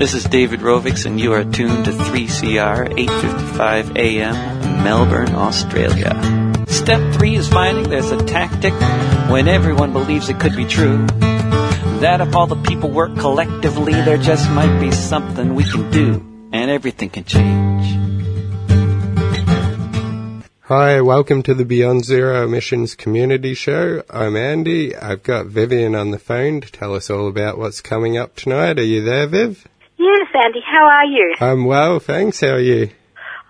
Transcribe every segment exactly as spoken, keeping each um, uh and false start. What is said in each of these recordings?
This is David Rovics, and you are tuned to three C R, eight fifty-five a m, Melbourne, Australia. Step three is finding there's a tactic when everyone believes it could be true. That if all the people work collectively, there just might be something we can do, and everything can change. Hi, welcome to the Beyond Zero Emissions Community Show. I'm Andy. I've got Vivian on the phone to tell us all about what's coming up tonight. Are you there, Viv? Yes, Andy. How are you? I'm well, thanks. How are you?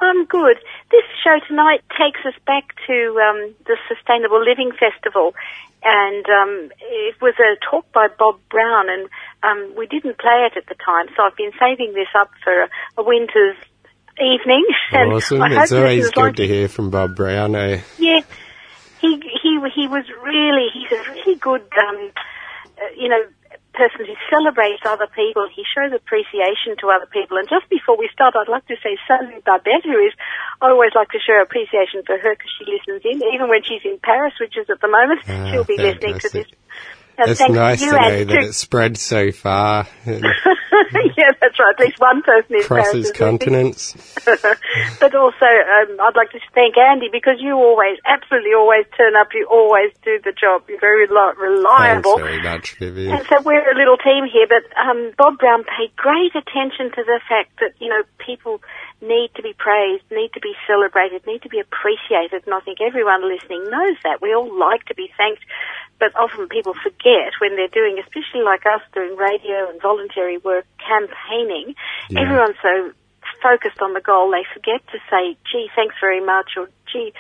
I'm good. This show tonight takes us back to um, the Sustainable Living Festival, and um, it was a talk by Bob Brown, and um, we didn't play it at the time, so I've been saving this up for a, a winter's evening. Awesome. And I it's hope always good like to hear from Bob Brown. Eh? Yeah, he he he was really, he's a really good, um, uh, you know, person who celebrates other people. He shows appreciation to other people. And just before we start, I'd like to say salut Babette, who is, I always like to show appreciation for her because she listens in, even when she's in Paris, which is at the moment. Ah, she'll be listening to this. And it's nice to, to know that it's spread so far. Yeah, that's right. At least one person is crosses continents. But also, um, I'd like to thank Andy, because you always, absolutely always turn up. You always do the job. You're very reliable. Thanks very much, Vivian. And so we're a little team here, but um, Bob Brown paid great attention to the fact that, you know, people need to be praised, need to be celebrated, need to be appreciated, and I think everyone listening knows that. We all like to be thanked, but often people forget when they're doing, especially like us, doing radio and voluntary work, campaigning. Yeah. Everyone's so focused on the goal, they forget to say, gee, thanks very much, or gee,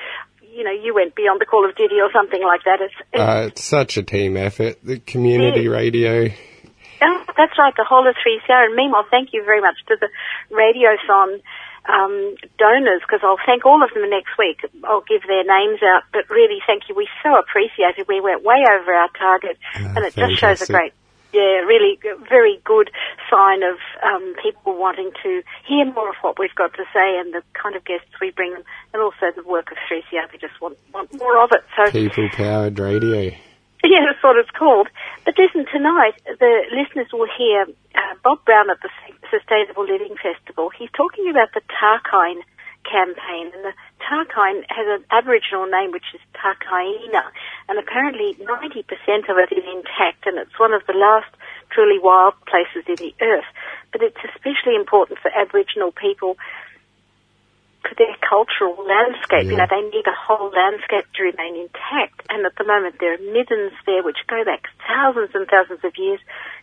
you know, you went beyond the call of duty or something like that. It's, it's, uh, it's such a team effort, the community yeah. radio. Oh, that's right, the whole of three C R. And meanwhile, thank you very much to the Radiothon um donors, because I'll thank all of them next week. I'll give their names out, but really thank you. We so appreciate it. We went way over our target, oh, and it fantastic. Just shows a great, yeah, really very good sign of um people wanting to hear more of what we've got to say and the kind of guests we bring them, and also the work of three C R. We just want, want more of it. So people-powered radio. Yeah, that's what it's called. But listen, tonight the listeners will hear uh, Bob Brown at the Sustainable Living Festival. He's talking about the Tarkine campaign, and the Tarkine has an Aboriginal name which is takayna, and apparently ninety percent of it is intact, and it's one of the last truly wild places in the earth. But it's especially important for Aboriginal people for their cultural landscape. Yeah. You know, they need a whole landscape to remain intact, and at the moment there are middens there which go back thousands and thousands of years,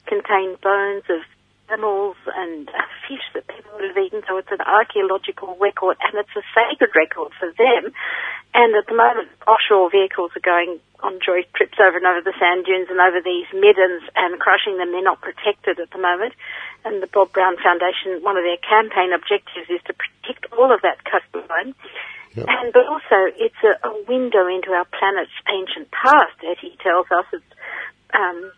contain bones of animals and fish that people have eaten, so it's an archaeological record, and it's a sacred record for them. And at the moment, offshore vehicles are going on joy trips over and over the sand dunes and over these middens and crushing them. They're not protected at the moment. And the Bob Brown Foundation, one of their campaign objectives is to protect all of that coastline. Yep. And but also, it's a, a window into our planet's ancient past, as he tells us. It's um,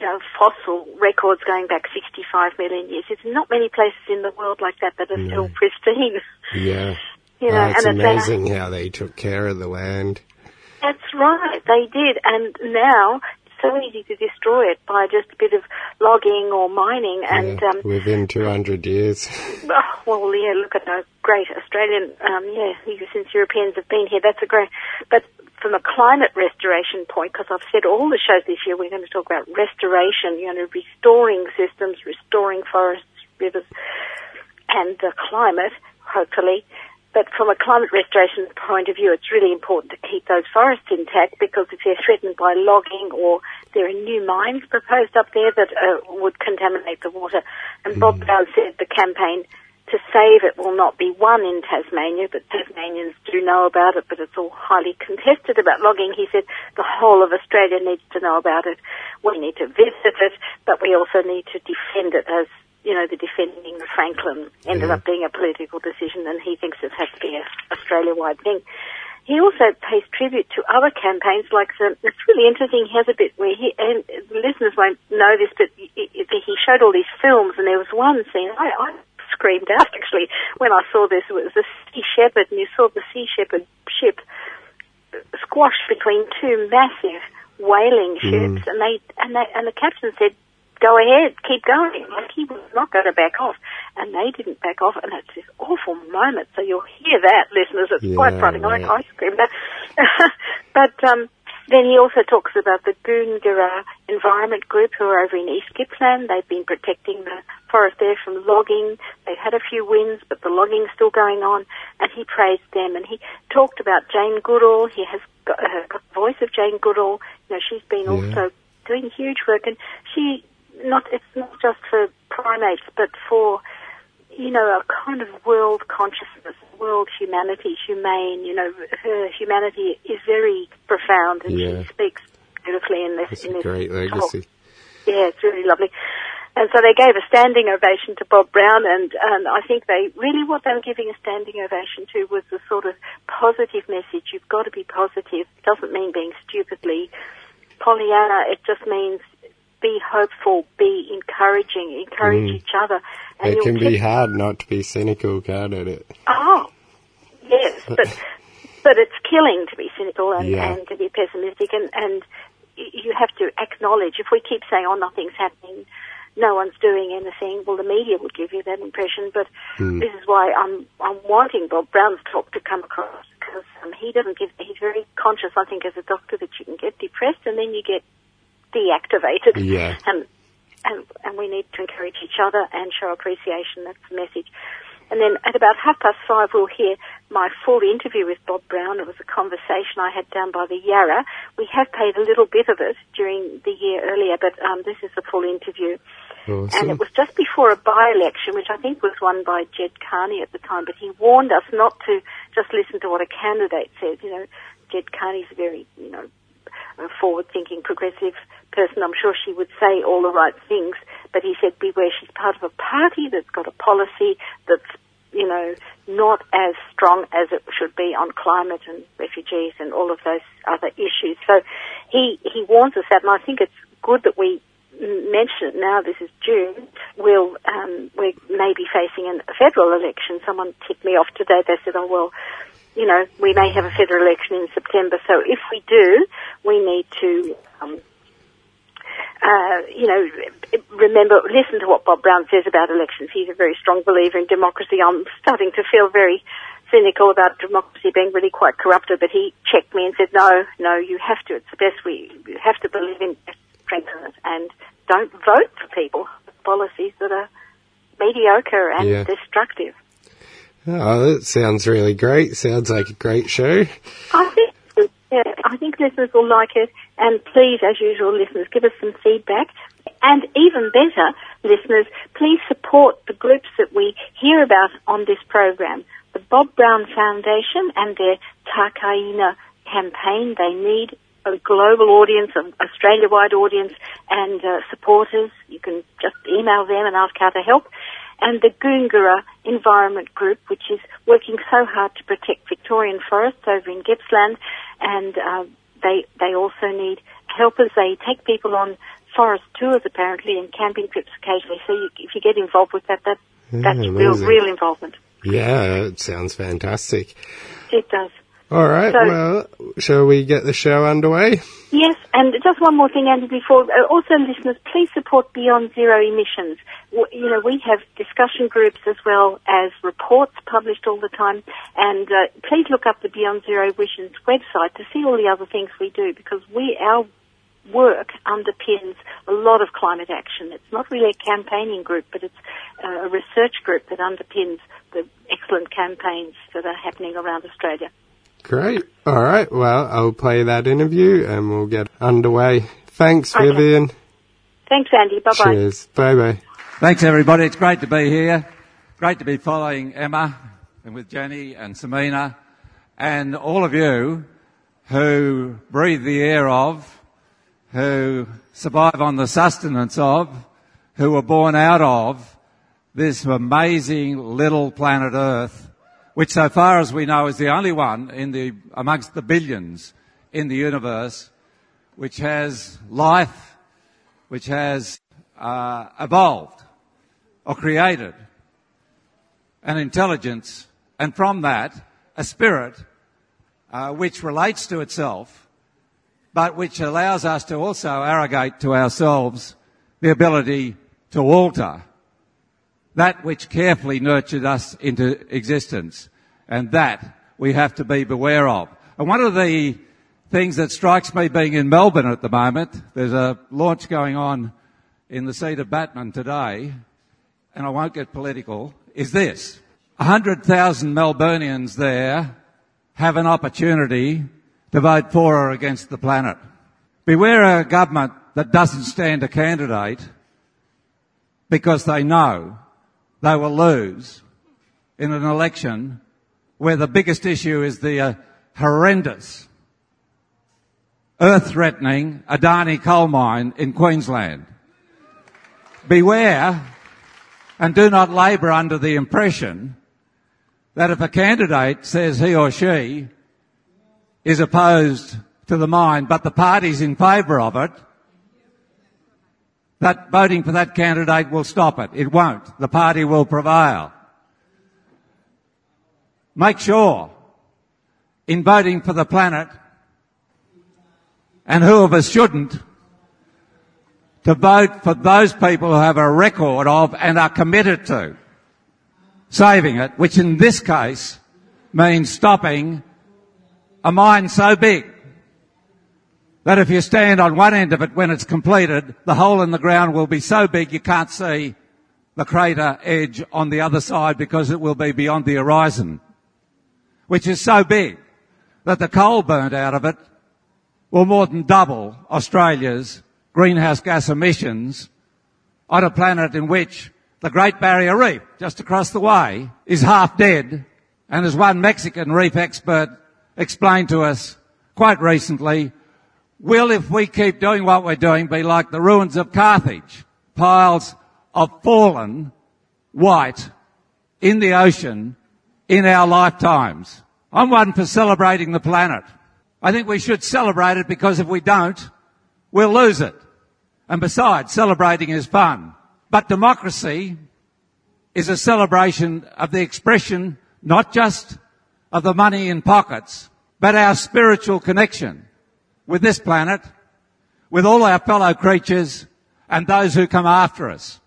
you know, fossil records going back sixty-five million years. It's not many places in the world like that that are no. still pristine. Yeah. You know, oh, it's and amazing it's, uh, how they took care of the land. That's right, they did. And now it's so easy to destroy it by just a bit of logging or mining. And yeah, um, within two hundred years. Oh, well, yeah, look at those great Australian, um, yeah, since Europeans have been here, that's a great... But from a climate restoration point, because I've said all the shows this year, we're going to talk about restoration, you know, restoring systems, restoring forests, rivers, and the climate, hopefully. But from a climate restoration point of view, it's really important to keep those forests intact, because if they're threatened by logging, or there are new mines proposed up there that uh, would contaminate the water. And mm. Bob Brown said the campaign to save it will not be won in Tasmania, but Tasmanians do know about it, but it's all highly contested about logging. He said the whole of Australia needs to know about it. We need to visit it, but we also need to defend it, as you know, the defending Franklin ended yeah. up being a political decision, and he thinks it has to be an Australia-wide thing. He also pays tribute to other campaigns, like the, it's really interesting, he has a bit where he, and the listeners won't know this, but he showed all these films, and there was one scene, I, I screamed out actually when I saw this, it was the Sea Shepherd, and you saw the Sea Shepherd ship squashed between two massive whaling ships, mm. and they, and they, and the captain said, go ahead, keep going. Like, he was not going to back off. And they didn't back off, and it's this awful moment. So you'll hear that, listeners. It's yeah, quite frightening. Right. I screamed that. But um, then he also talks about the Goongerah Environment Group, who are over in East Gippsland. They've been protecting the forest there from logging. They've had a few wins, but the logging's still going on, and he praised them. And he talked about Jane Goodall. He has got, uh, got the voice of Jane Goodall. You know, she's been yeah. also doing huge work, and she not it's not just for primates, but for, you know, a kind of world consciousness, world humanity, humane, you know, her humanity is very profound, and yeah. she speaks beautifully in this, in this great legacy. Talk. Yeah, it's really lovely. And so they gave a standing ovation to Bob Brown, and, and I think they really what they were giving a standing ovation to was the sort of positive message. You've got to be positive. It doesn't mean being stupidly Pollyanna. It just means be hopeful, be encouraging, encourage mm. each other. And it can be hard not to be cynical, can't it? Oh, yes, but but it's killing to be cynical and, yeah. and to be pessimistic, and, and you have to acknowledge, if we keep saying, oh, nothing's happening, no one's doing anything, well, the media will give you that impression, but mm. this is why I'm I'm wanting Bob Brown's talk to come across, because um, he doesn't give, he's very conscious, I think, as a doctor, that you can get depressed and then you get deactivated, yeah. and, and and we need to encourage each other and show appreciation. That's the message. And then at about half past five, we'll hear my full interview with Bob Brown. It was a conversation I had down by the Yarra. We have played a little bit of it during the year earlier, but um, this is the full interview. Awesome. And it was just before a by-election, which I think was won by Jed Carney at the time, but he warned us not to just listen to what a candidate says. You know, Jed Carney's a very, you know, forward-thinking, progressive person. I'm sure she would say all the right things, but he said, beware, she's part of a party that's got a policy that's, you know, not as strong as it should be on climate and refugees and all of those other issues. So he, he warns us that, and I think it's good that we mention it now. This is June. We'll, um, we may be facing a federal election. Someone ticked me off today. They said, oh, well, you know, we may have a federal election in September, so if we do, we need to, um, uh, you know, remember, listen to what Bob Brown says about elections. He's a very strong believer in democracy. I'm starting to feel very cynical about democracy being really quite corrupted, but he checked me and said, no, no, you have to, it's the best we, you have to believe in, strengthen it, and don't vote for people with policies that are mediocre and yeah. destructive. Oh, that sounds really great. Sounds like a great show. I think, yeah, I think listeners will like it. And please, as usual, listeners, give us some feedback. And even better, listeners, please support the groups that we hear about on this program. The Bob Brown Foundation and their Takayna campaign. They need a global audience, an Australia-wide audience, and uh, supporters. You can just email them and ask how to help. And the Goongerah Environment Group, which is working so hard to protect Victorian forests over in Gippsland, and uh, they they also need helpers. They take people on forest tours, apparently, and camping trips occasionally. So you, if you get involved with that, that that's yeah, real, real involvement. Yeah, it sounds fantastic. It does. All right, so, well, shall we get the show underway? Yes, and just one more thing, Andy, before. Also, listeners, please support Beyond Zero Emissions. You know, we have discussion groups as well as reports published all the time, and uh, please look up the Beyond Zero Emissions website to see all the other things we do, because we our work underpins a lot of climate action. It's not really a campaigning group, but it's uh, a research group that underpins the excellent campaigns that are happening around Australia. Great. All right. Well, I'll play that interview and we'll get underway. Thanks, okay. Vivian. Thanks, Andy. Bye-bye. Cheers. Bye-bye. Thanks, everybody. It's great to be here. Great to be following Emma and with Jenny and Samina and all of you who breathe the air of, who survive on the sustenance of, who were born out of this amazing little planet Earth, which so far as we know is the only one in the, amongst the billions in the universe, which has life, which has uh, evolved or created an intelligence, and from that a spirit uh, which relates to itself, but which allows us to also arrogate to ourselves the ability to alter that which carefully nurtured us into existence. And that we have to be beware of. And one of the things that strikes me being in Melbourne at the moment, there's a launch going on in the seat of Batman today, and I won't get political, is this. one hundred thousand Melburnians there have an opportunity to vote for or against the planet. Beware a government that doesn't stand a candidate because they know they will lose in an election where the biggest issue is the uh, horrendous, earth-threatening Adani coal mine in Queensland. Beware and do not labour under the impression that if a candidate says he or she is opposed to the mine, but the party's in favour of it, that voting for that candidate will stop it. It won't. The party will prevail. Make sure, in voting for the planet, and who of us shouldn't, to vote for those people who have a record of and are committed to saving it, which in this case means stopping a mine so big that if you stand on one end of it when it's completed, the hole in the ground will be so big you can't see the crater edge on the other side because it will be beyond the horizon, which is so big that the coal burnt out of it will more than double Australia's greenhouse gas emissions on a planet in which the Great Barrier Reef, just across the way, is half dead. And as one Mexican reef expert explained to us quite recently, will, if we keep doing what we're doing, be like the ruins of Carthage, piles of fallen white in the ocean in our lifetimes. I'm one for celebrating the planet. I think we should celebrate it because if we don't, we'll lose it. And besides, celebrating is fun. But democracy is a celebration of the expression not just of the money in pockets, but our spiritual connection with this planet, with all our fellow creatures and those who come after us.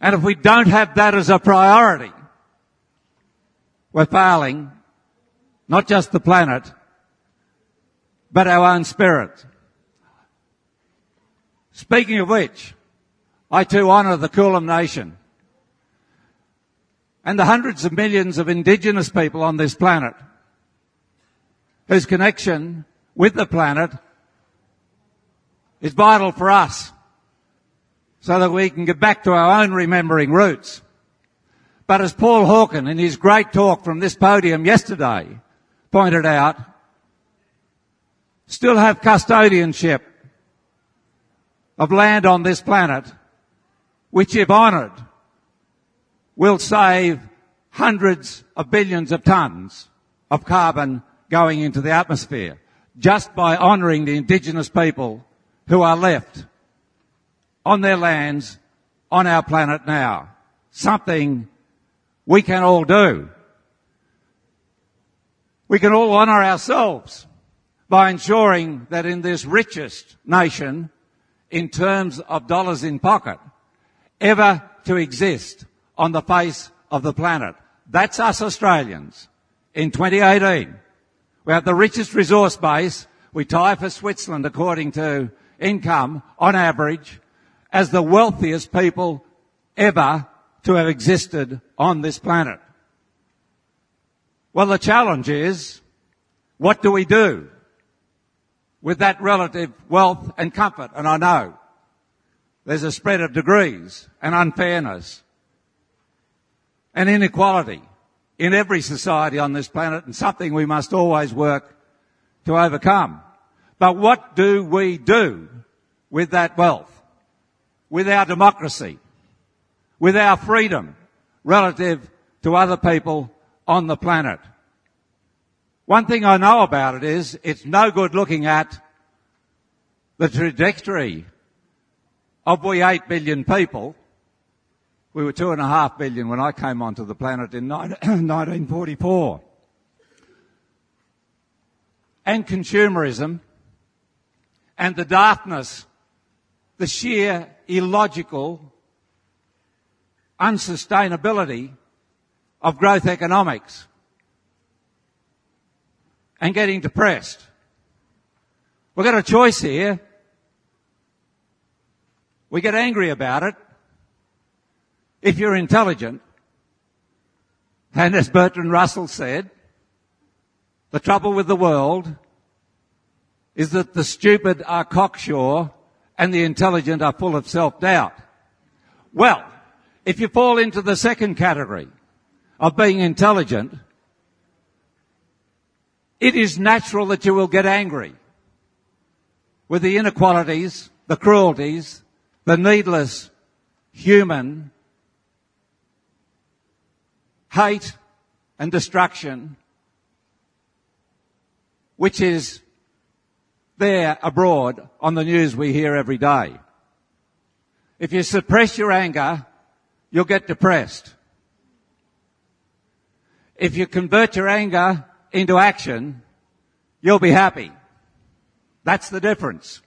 And if we don't have that as a priority, we're failing not just the planet, but our own spirit. Speaking of which, I too honour the Kulin Nation and the hundreds of millions of indigenous people on this planet whose connection with the planet is vital for us so that we can get back to our own remembering roots. But as Paul Hawken in his great talk from this podium yesterday pointed out, still have custodianship of land on this planet, which if honoured will save hundreds of billions of tonnes of carbon going into the atmosphere, just by honouring the indigenous people who are left on their lands, on our planet now. Something we can all do. We can all honour ourselves by ensuring that in this richest nation, in terms of dollars in pocket, ever to exist on the face of the planet. That's us Australians in twenty eighteen. We have the richest resource base. We tie for Switzerland, according to income, on average, as the wealthiest people ever to have existed on this planet. Well, the challenge is, what do we do with that relative wealth and comfort? And I know there's a spread of degrees and unfairness and inequality in every society on this planet, and something we must always work to overcome. But what do we do with that wealth, with our democracy, with our freedom relative to other people on the planet? One thing I know about it is it's no good looking at the trajectory of we eight billion people. We were two and a half billion when I came onto the planet in nineteen forty-four. And consumerism and the darkness, the sheer illogical unsustainability of growth economics and getting depressed. We've got a choice here. We get angry about it if you're intelligent. And as Bertrand Russell said, the trouble with the world is that the stupid are cocksure and the intelligent are full of self-doubt. Well, if you fall into the second category of being intelligent, it is natural that you will get angry with the inequalities, the cruelties, the needless human hate and destruction which is there abroad on the news we hear every day. If you suppress your anger, you'll get depressed. If you convert your anger into action, you'll be happy. That's the difference.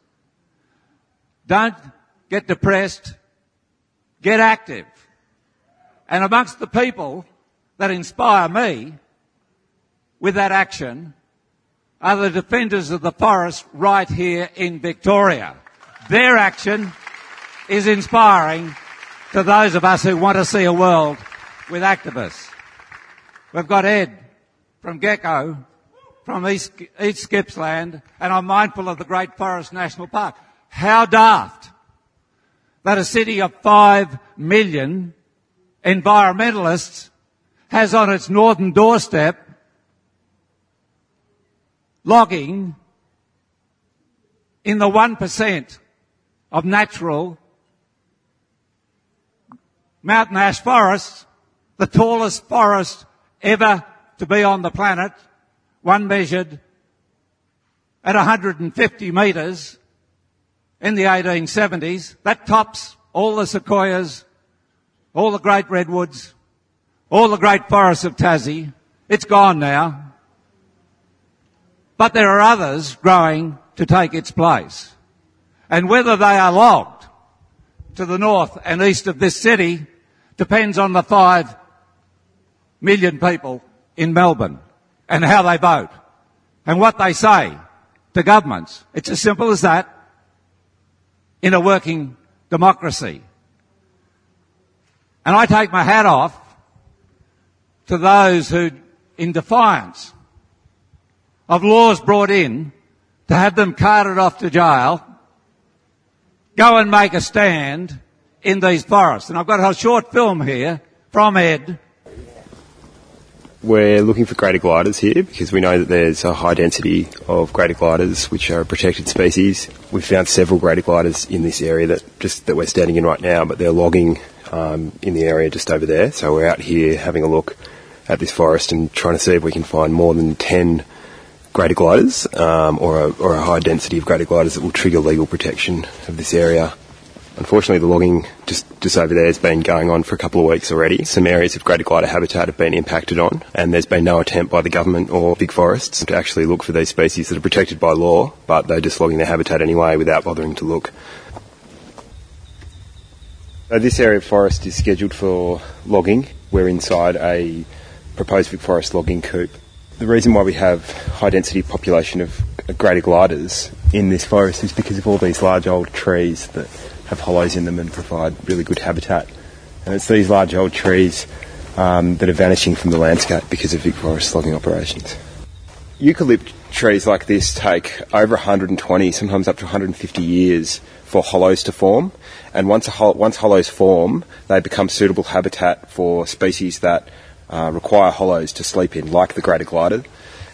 Don't get depressed. Get active. And amongst the people that inspire me with that action are the defenders of the forest right here in Victoria. Their action is inspiring to those of us who want to see a world with activists. We've got Ed from Gecko, from East, East Gippsland, and I'm mindful of the Great Forest National Park. How daft that a city of five million environmentalists has on its northern doorstep logging in the one percent of natural mountain ash forests, the tallest forest ever to be on the planet, one measured at one hundred fifty metres in the eighteen seventies. That tops all the sequoias, all the great redwoods, all the great forests of Tassie. It's gone now. But there are others growing to take its place. And whether they are logged to the north and east of this city depends on the five million people in Melbourne and how they vote and what they say to governments. It's as simple as that in a working democracy. And I take my hat off to those who, in defiance of laws brought in, to have them carted off to jail, go and make a stand in these forests. And I've got a short film here from Ed. We're looking for greater gliders here because we know that there's a high density of greater gliders, which are a protected species. We've found several greater gliders in this area that just that we're standing in right now, but they're logging um, in the area just over there. So we're out here having a look at this forest and trying to see if we can find more than ten greater gliders um, or, a, or a high density of greater gliders that will trigger legal protection of this area. Unfortunately, the logging just, just over there has been going on for a couple of weeks already. Some areas of greater glider habitat have been impacted on, and there's been no attempt by the government or big forests to actually look for these species that are protected by law, but they're just logging their habitat anyway without bothering to look. So this area of forest is scheduled for logging. We're inside a proposed VicForest logging coupe. The reason why we have high density population of greater gliders in this forest is because of all these large old trees that have hollows in them and provide really good habitat. And it's these large old trees um, that are vanishing from the landscape because of VicForest logging operations. Eucalypt trees like this take over one hundred twenty, sometimes up to one hundred fifty years for hollows to form. And once, a ho- once hollows form, they become suitable habitat for species that uh, require hollows to sleep in, like the greater glider.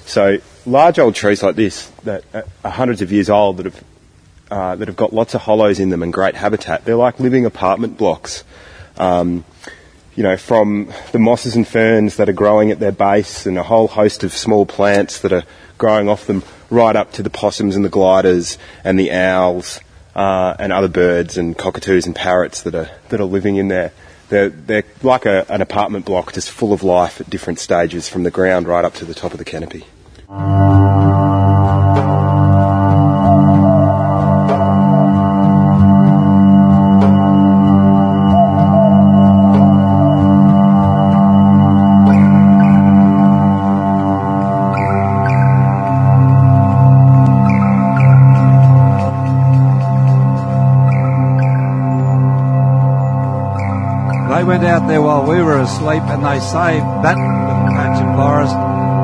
So large old trees like this that are hundreds of years old that have Uh, that have got lots of hollows in them and great habitat. They're like living apartment blocks. Um, you know, from the mosses and ferns that are growing at their base and a whole host of small plants that are growing off them, right up to the possums and the gliders and the owls uh, and other birds and cockatoos and parrots that are that are living in there. They're, they're like a, an apartment block, just full of life at different stages, from the ground right up to the top of the canopy. They went out there while we were asleep, and they saved that little patch of forest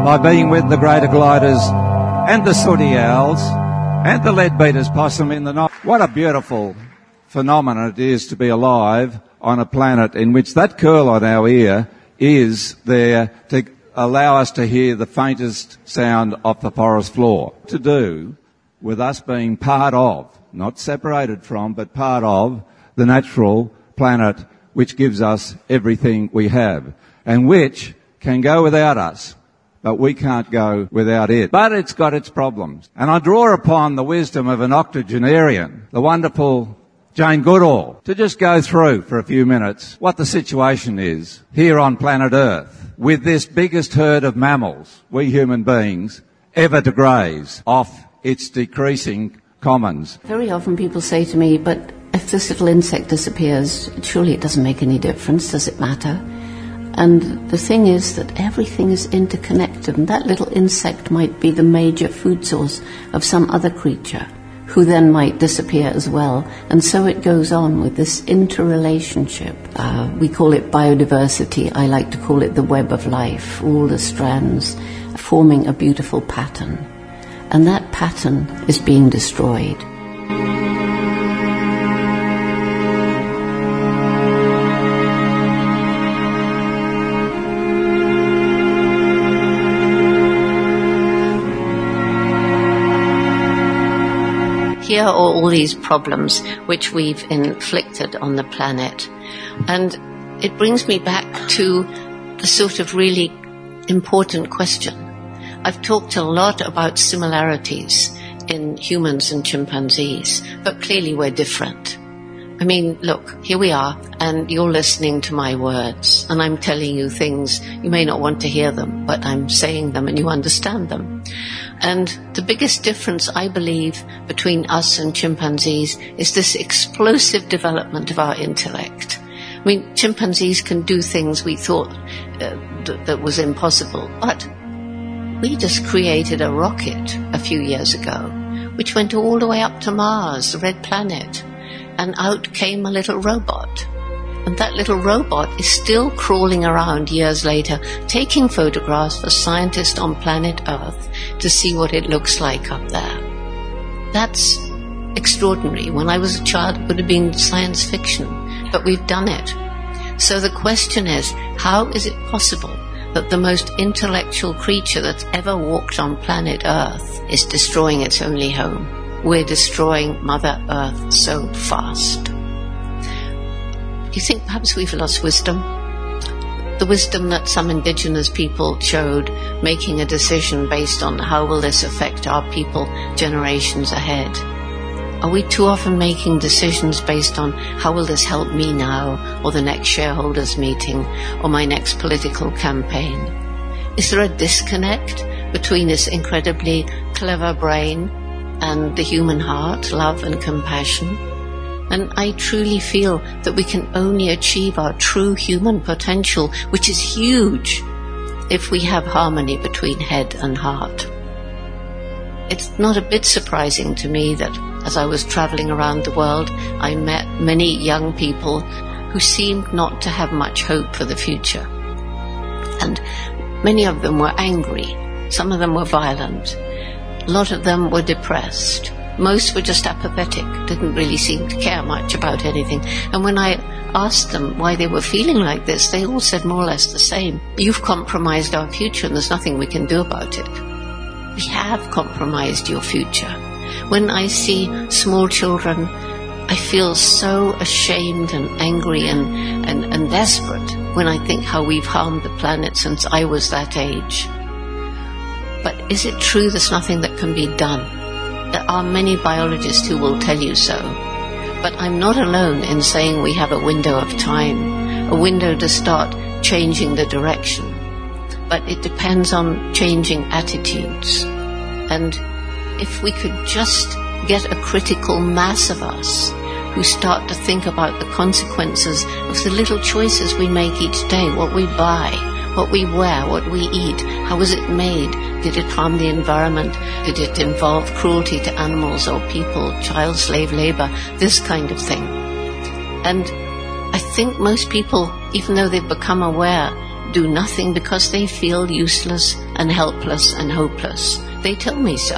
by being with the greater gliders and the sooty owls and the leadbeater's possum in the night. What a beautiful phenomenon it is to be alive on a planet in which that curl on our ear is there to allow us to hear the faintest sound off the forest floor. To do with us being part of, not separated from, but part of the natural planet which gives us everything we have and which can go without us, but we can't go without it. But it's got its problems. And I draw upon the wisdom of an octogenarian, the wonderful Jane Goodall, to just go through for a few minutes what the situation is here on planet Earth with this biggest herd of mammals, we human beings, ever to graze off its decreasing commons. Very often people say to me, but if this little insect disappears, surely it doesn't make any difference, does it matter? And the thing is that everything is interconnected, and that little insect might be the major food source of some other creature who then might disappear as well. And so it goes on with this interrelationship. Uh, we call it biodiversity. I like to call it the web of life, all the strands forming a beautiful pattern. And that pattern is being destroyed. Here are all these problems which we've inflicted on the planet. And it brings me back to the sort of really important question. I've talked a lot about similarities in humans and chimpanzees, but clearly we're different. I mean, look, here we are, and you're listening to my words, and I'm telling you things, you may not want to hear them, but I'm saying them and you understand them. And the biggest difference, I believe, between us and chimpanzees is this explosive development of our intellect. I mean, chimpanzees can do things we thought uh, th- that was impossible, but we just created a rocket a few years ago, which went all the way up to Mars, the red planet, and out came a little robot. And that little robot is still crawling around years later, taking photographs for scientists on planet Earth to see what it looks like up there. That's extraordinary. When I was a child, it would have been science fiction, but we've done it. So the question is, how is it possible that the most intellectual creature that's ever walked on planet Earth is destroying its only home? We're destroying Mother Earth so fast. You think perhaps we've lost wisdom? The wisdom that some indigenous people showed, making a decision based on how will this affect our people generations ahead. Are we too often making decisions based on how will this help me now, or the next shareholders meeting, or my next political campaign? Is there a disconnect between this incredibly clever brain and the human heart, love and compassion? And I truly feel that we can only achieve our true human potential, which is huge, if we have harmony between head and heart. It's not a bit surprising to me that as I was traveling around the world, I met many young people who seemed not to have much hope for the future. And many of them were angry. Some of them were violent. A lot of them were depressed. Most were just apathetic, didn't really seem to care much about anything. And when I asked them why they were feeling like this, they all said more or less the same. You've compromised our future and there's nothing we can do about it. We have compromised your future. When I see small children, I feel so ashamed and angry and, and, and desperate when I think how we've harmed the planet since I was that age. But is it true there's nothing that can be done? There are many biologists who will tell you so. But I'm not alone in saying we have a window of time, a window to start changing the direction. But it depends on changing attitudes. And if we could just get a critical mass of us who start to think about the consequences of the little choices we make each day, what we buy, what we wear, what we eat, how was it made? Did it harm the environment? Did it involve cruelty to animals or people, child slave labor, this kind of thing? And I think most people, even though they've become aware, do nothing because they feel useless and helpless and hopeless. They tell me so.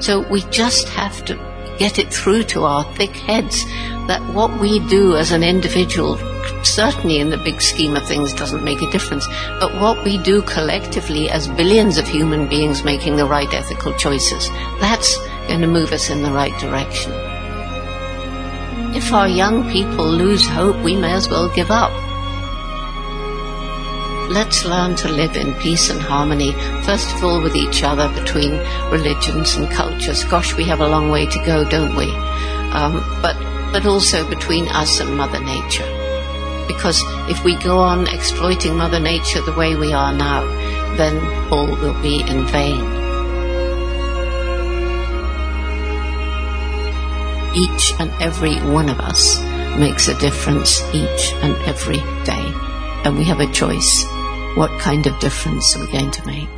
So we just have to get it through to our thick heads that what we do as an individual, certainly in the big scheme of things, doesn't make a difference. But what we do collectively as billions of human beings making the right ethical choices, that's going to move us in the right direction. If our young people lose hope, we may as well give up. Let's learn to live in peace and harmony, first of all with each other, between religions and cultures. Gosh, we have a long way to go, don't we? Um, but, but also between us and Mother Nature. Because if we go on exploiting Mother Nature the way we are now, then all will be in vain. Each and every one of us makes a difference each and every day. And we have a choice. What kind of difference are we going to make?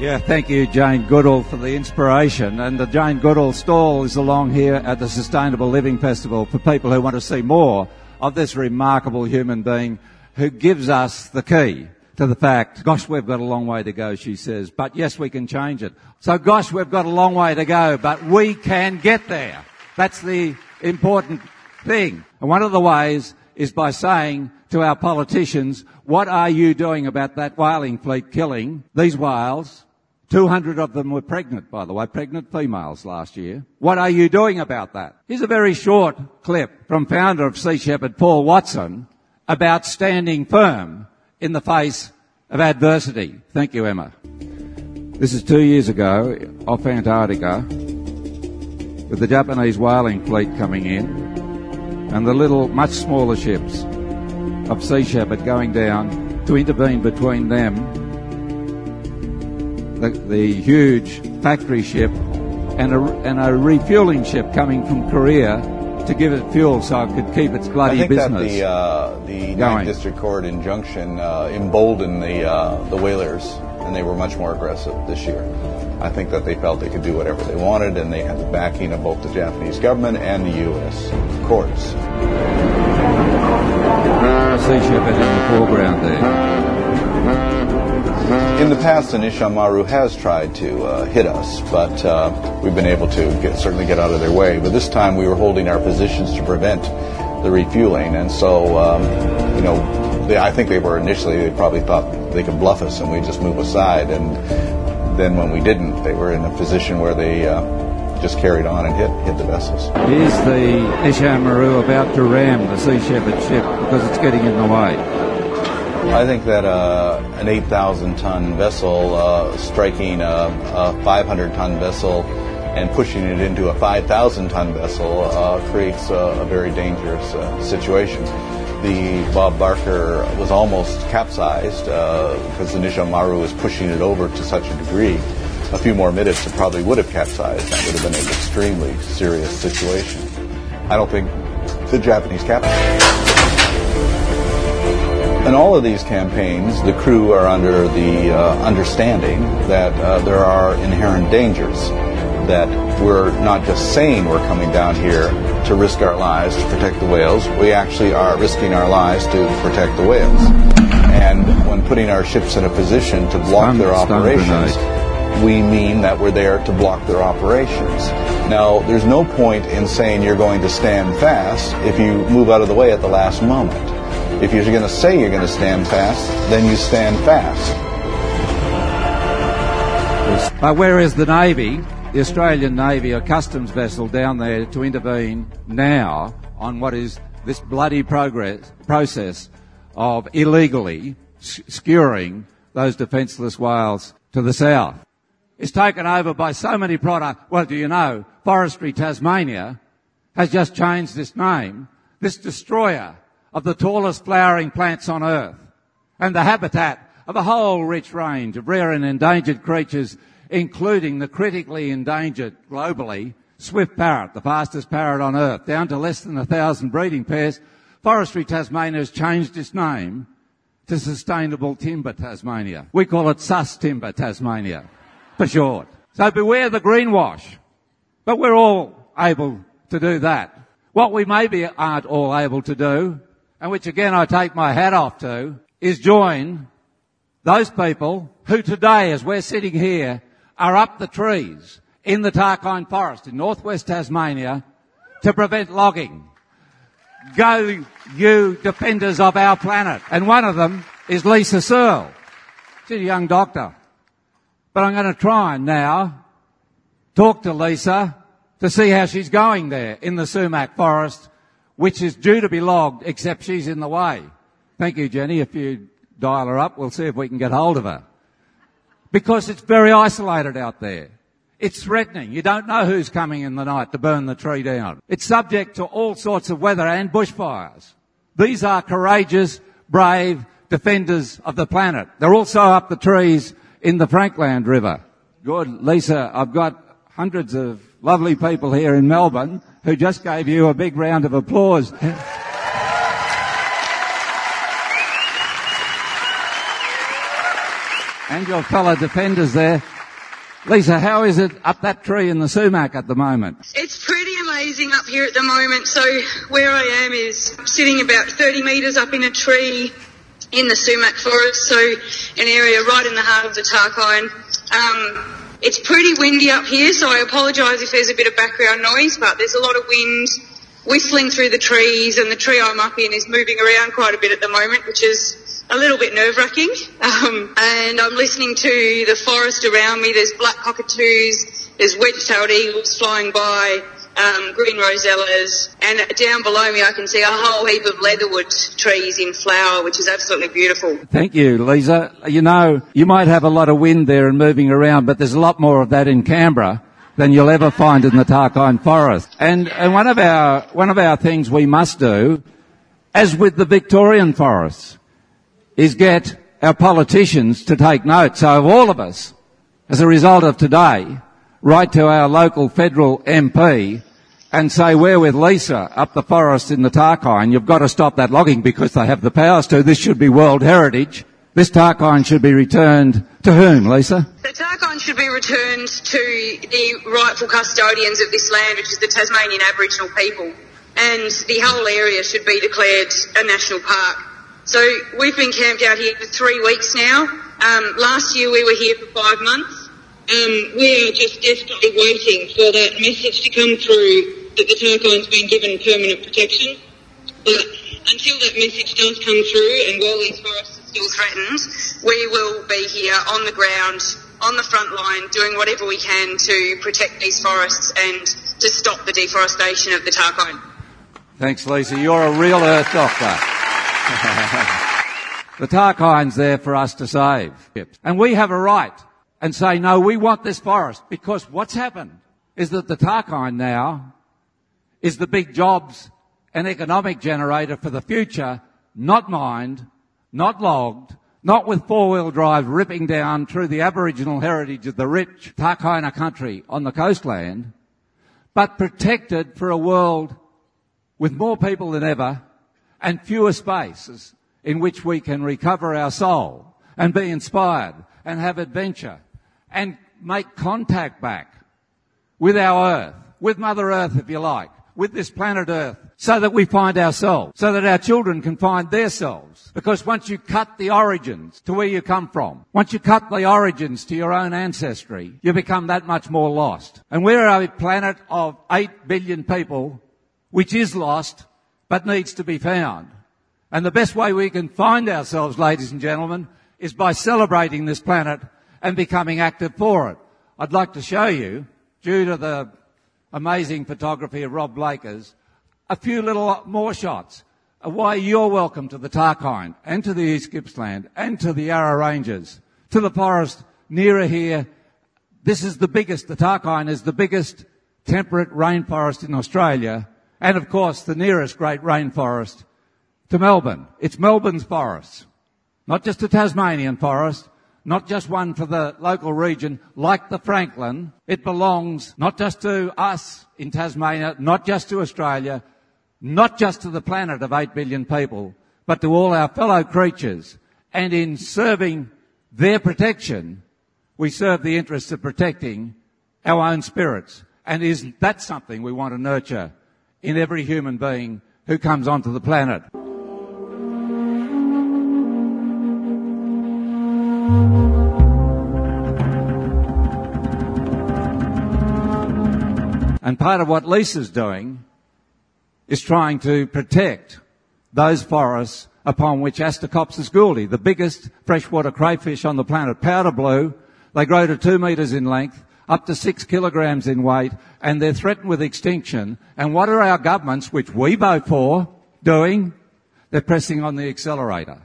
Yeah, thank you, Jane Goodall, for the inspiration. And the Jane Goodall stall is along here at the Sustainable Living Festival for people who want to see more of this remarkable human being who gives us the key to the fact, gosh, we've got a long way to go, she says, but yes, we can change it. So, gosh, we've got a long way to go, but we can get there. That's the important thing. And one of the ways is by saying to our politicians, what are you doing about that whaling fleet killing these whales? two hundred of them were pregnant, by the way, pregnant females last year. What are you doing about that? Here's a very short clip from founder of Sea Shepherd, Paul Watson, about standing firm in the face of adversity. Thank you, Emma. This is two years ago off Antarctica with the Japanese whaling fleet coming in. And the little, much smaller ships of Sea Shepherd going down to intervene between them, the, the huge factory ship, and a, and a refuelling ship coming from Korea to give it fuel so it could keep its bloody business going. I think that the, uh, the Ninth District Court injunction uh, emboldened the, uh, the whalers, and they were much more aggressive this year. I think that they felt they could do whatever they wanted, and they had the backing of both the Japanese government and the U S courts. Sea Shepherd in the foreground there. In the past, the Nisshin Maru has tried to uh, hit us, but uh, we've been able to get, certainly get out of their way. But this time, we were holding our positions to prevent the refueling, and so um, you know, they, I think they were initially they probably thought they could bluff us and we just move aside and. Then when we didn't, they were in a position where they uh, just carried on and hit hit the vessels. Here's the Nisshin Maru about to ram the Sea Shepherd ship because it's getting in the way. I think that uh, an eight thousand ton vessel uh, striking a, a five hundred ton vessel and pushing it into a five thousand ton vessel uh, creates a, a very dangerous uh, situation. The Bob Barker was almost capsized uh, because the Nisshin Maru was pushing it over to such a degree. A few more minutes, it probably would have capsized. That would have been an extremely serious situation. I don't think the Japanese captain. In all of these campaigns, the crew are under the uh, understanding that uh, there are inherent dangers, that we're not just saying we're coming down here to risk our lives to protect the whales. We actually are risking our lives to protect the whales. And when putting our ships in a position to block their operations, we mean that we're there to block their operations. Now, there's no point in saying you're going to stand fast if you move out of the way at the last moment. If you're going to say you're going to stand fast, then you stand fast. But where is the Navy? The Australian Navy, a customs vessel down there to intervene now on what is this bloody progress, process of illegally skewering those defenceless whales to the south. It's taken over by so many products. Well, do you know, Forestry Tasmania has just changed its name, this destroyer of the tallest flowering plants on earth and the habitat of a whole rich range of rare and endangered creatures, including the critically endangered globally swift parrot, the fastest parrot on earth, down to less than a thousand breeding pairs. Forestry Tasmania has changed its name to Sustainable Timber Tasmania. We call it Sus Timber Tasmania, for short. So beware the greenwash. But we're all able to do that. What we maybe aren't all able to do, and which again I take my hat off to, is join those people who today, as we're sitting here, are up the trees in the Tarkine Forest in northwest Tasmania to prevent logging. Go, you defenders of our planet. And one of them is Lisa Searle. She's a young doctor. But I'm going to try and now talk to Lisa to see how she's going there in the Sumac Forest, which is due to be logged, except she's in the way. Thank you, Jenny. If you dial her up, we'll see if we can get hold of her. Because it's very isolated out there. It's threatening. You don't know who's coming in the night to burn the tree down. It's subject to all sorts of weather and bushfires. These are courageous, brave defenders of the planet. They're also up the trees in the Frankland River. Good, Lisa, I've got hundreds of lovely people here in Melbourne who just gave you a big round of applause. And your fellow defenders there. Lisa, how is it up that tree in the sumac at the moment? It's pretty amazing up here at the moment. So where I am is sitting about thirty metres up in a tree in the Sumac Forest, so an area right in the heart of the Tarkine. Um, it's pretty windy up here, so I apologise if there's a bit of background noise, but there's a lot of wind whistling through the trees, and the tree I'm up in is moving around quite a bit at the moment, which is a little bit nerve-wracking, um, and I'm listening to the forest around me. There's black cockatoos, there's wedge-tailed eagles flying by, um, green rosellas, and down below me I can see a whole heap of leatherwood trees in flower, which is absolutely beautiful. Thank you, Lisa. You know, you might have a lot of wind there and moving around, but there's a lot more of that in Canberra than you'll ever find in the Tarkine Forest. And, and one of our, one of our things we must do, as with the Victorian forests, is get our politicians to take note. So all of us, as a result of today, write to our local federal M P and say, we're with Lisa up the forest in the Tarkine. You've got to stop that logging because they have the powers to. This should be World Heritage. This Tarkine should be returned to whom, Lisa? The Tarkine should be returned to the rightful custodians of this land, which is the Tasmanian Aboriginal people. And the whole area should be declared a national park. So we've been camped out here for three weeks now. Um, last year we were here for five months. Um, we are just desperately waiting for that message to come through that the Tarkine's been given permanent protection. But until that message does come through, and while these forests are still threatened, we will be here on the ground, on the front line, doing whatever we can to protect these forests and to stop the deforestation of the Tarkine. Thanks, Lisa. You're a real earth doctor. The Tarkine's there for us to save. And we have a right and say, no, we want this forest, because what's happened is that the Tarkine now is the big jobs and economic generator for the future, not mined, not logged, not with four-wheel drive ripping down through the Aboriginal heritage of the rich Tarkina country on the coastland, but protected for a world with more people than ever and fewer spaces in which we can recover our soul and be inspired and have adventure and make contact back with our Earth, with Mother Earth, if you like, with this planet Earth, so that we find ourselves, so that our children can find themselves. Because once you cut the origins to where you come from, once you cut the origins to your own ancestry, you become that much more lost. And we're a planet of eight billion people, which is lost, but needs to be found. And the best way we can find ourselves, ladies and gentlemen, is by celebrating this planet and becoming active for it. I'd like to show you, due to the amazing photography of Rob Blaker's, a few little more shots of why you're welcome to the Tarkine and to the East Gippsland and to the Yarra Ranges, to the forest nearer here. This is the biggest, the Tarkine is the biggest temperate rainforest in Australia. And, of course, the nearest great rainforest to Melbourne. It's Melbourne's forests, not just a Tasmanian forest, not just one for the local region, like the Franklin. It belongs not just to us in Tasmania, not just to Australia, not just to the planet of eight billion people, but to all our fellow creatures. And in serving their protection, we serve the interests of protecting our own spirits. And isn't that something we want to nurture in every human being who comes onto the planet. And part of what Lisa's doing is trying to protect those forests upon which Astacopsis gouldi, the biggest freshwater crayfish on the planet, powder blue, they grow to two metres in length, up to six kilograms in weight, and they're threatened with extinction. And what are our governments, which we vote for, doing? They're pressing on the accelerator.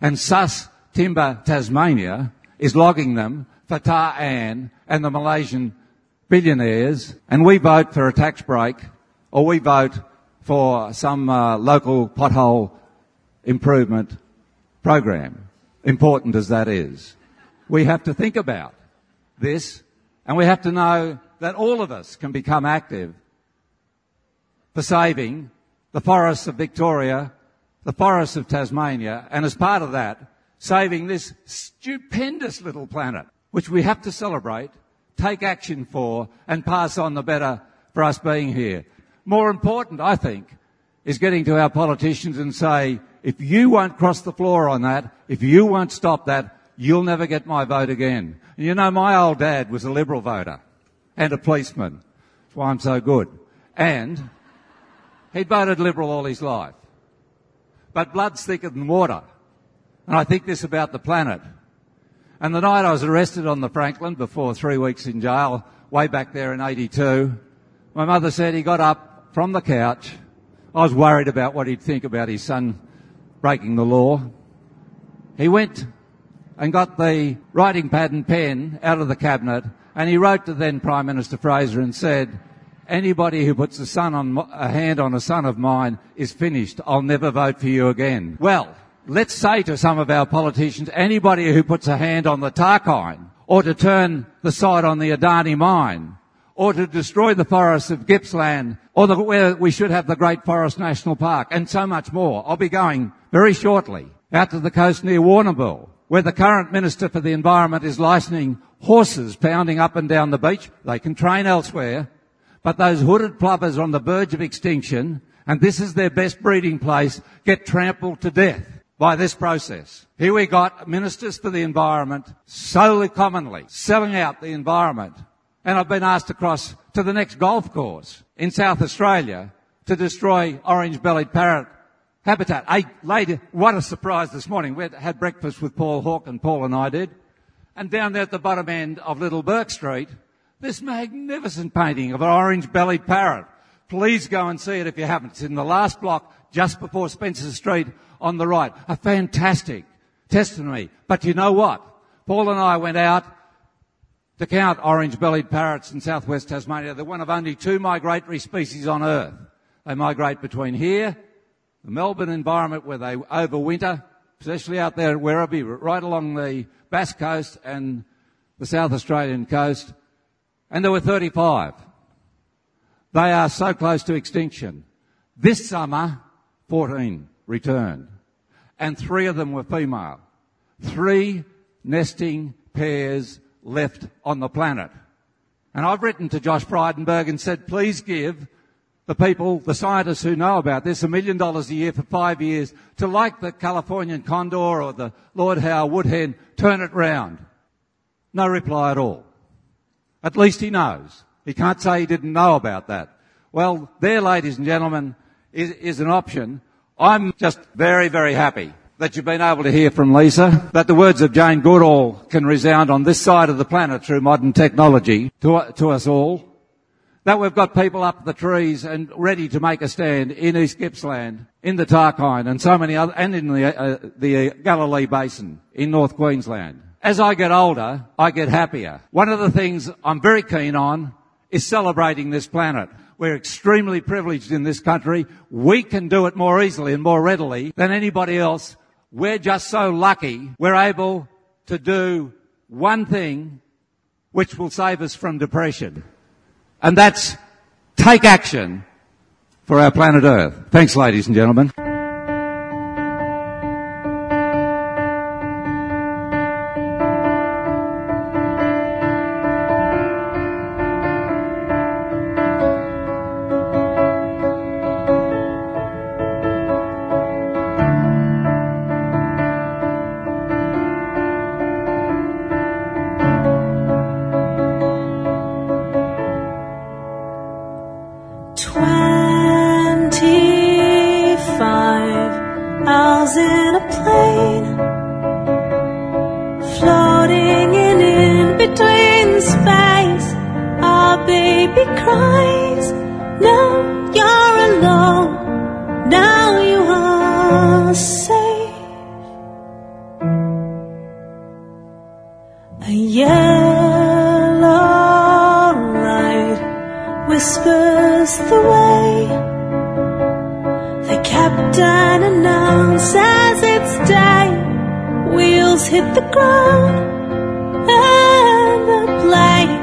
And S A S Timber Tasmania is logging them for Tar-An and the Malaysian billionaires, and we vote for a tax break, or we vote for some uh, local pothole improvement program, important as that is. We have to think about this, and we have to know that all of us can become active for saving the forests of Victoria, the forests of Tasmania, and as part of that, saving this stupendous little planet, which we have to celebrate, take action for, and pass on the better for us being here. More important, I think, is getting to our politicians and say, if you won't cross the floor on that, if you won't stop that, you'll never get my vote again. You know, my old dad was a Liberal voter and a policeman. That's why I'm so good. And he'd voted Liberal all his life. But blood's thicker than water. And I think this about the planet. And the night I was arrested on the Franklin before three weeks in jail, way back there in eighty-two, my mother said he got up from the couch. I was worried about what he'd think about his son breaking the law. He went and got the writing pad and pen out of the cabinet, and he wrote to then Prime Minister Fraser and said, anybody who puts a, son on, a hand on a son of mine is finished. I'll never vote for you again. Well, let's say to some of our politicians, anybody who puts a hand on the Tarkine, or to turn the side on the Adani mine, or to destroy the forests of Gippsland, or the, where we should have the Great Forest National Park, and so much more. I'll be going very shortly out to the coast near Warrnambool, where the current Minister for the Environment is licensing horses pounding up and down the beach. They can train elsewhere, but those hooded plovers are on the verge of extinction, and this is their best breeding place, get trampled to death by this process. Here we got Ministers for the Environment solely commonly selling out the environment. And I've been asked to cross to the next golf course in South Australia to destroy orange bellied parrot habitat. I later, what a surprise this morning. We had, had breakfast with Paul Hawken, Paul and I did. And down there at the bottom end of Little Burke Street, this magnificent painting of an orange bellied parrot. Please go and see it if you haven't. It's in the last block just before Spencer Street on the right. A fantastic testimony. But you know what? Paul and I went out to count orange-bellied parrots in southwest Tasmania. They're one of only two migratory species on Earth. They migrate between here, the Melbourne environment where they overwinter, especially out there at Werribee, right along the Bass Coast and the South Australian coast, and there were thirty-five. They are so close to extinction. This summer, fourteen returned, and three of them were female. Three nesting pairs left on the planet. And I've written to Josh Frydenberg and said, please give the people, the scientists who know about this, a million dollars a year for five years to, like the Californian condor or the Lord Howe woodhen, turn it round. No reply at all. At least he knows. He can't say he didn't know about that. Well, there, ladies and gentlemen, is, is an option. I'm just very, very happy that you've been able to hear from Lisa, that the words of Jane Goodall can resound on this side of the planet through modern technology to, to us all, that we've got people up the trees and ready to make a stand in East Gippsland, in the Tarkine, and so many other, and in the, uh, the Galilee Basin in North Queensland. As I get older, I get happier. One of the things I'm very keen on is celebrating this planet. We're extremely privileged in this country. We can do it more easily and more readily than anybody else. We're just so lucky we're able to do one thing which will save us from depression, and that's take action for our planet Earth. Thanks, ladies and gentlemen. miles in a plane, floating in, in between space. Our baby cries, now you're alone, now you are safe. A yellow light whispers the way. The captain announces it's day. Wheels hit the ground and the plane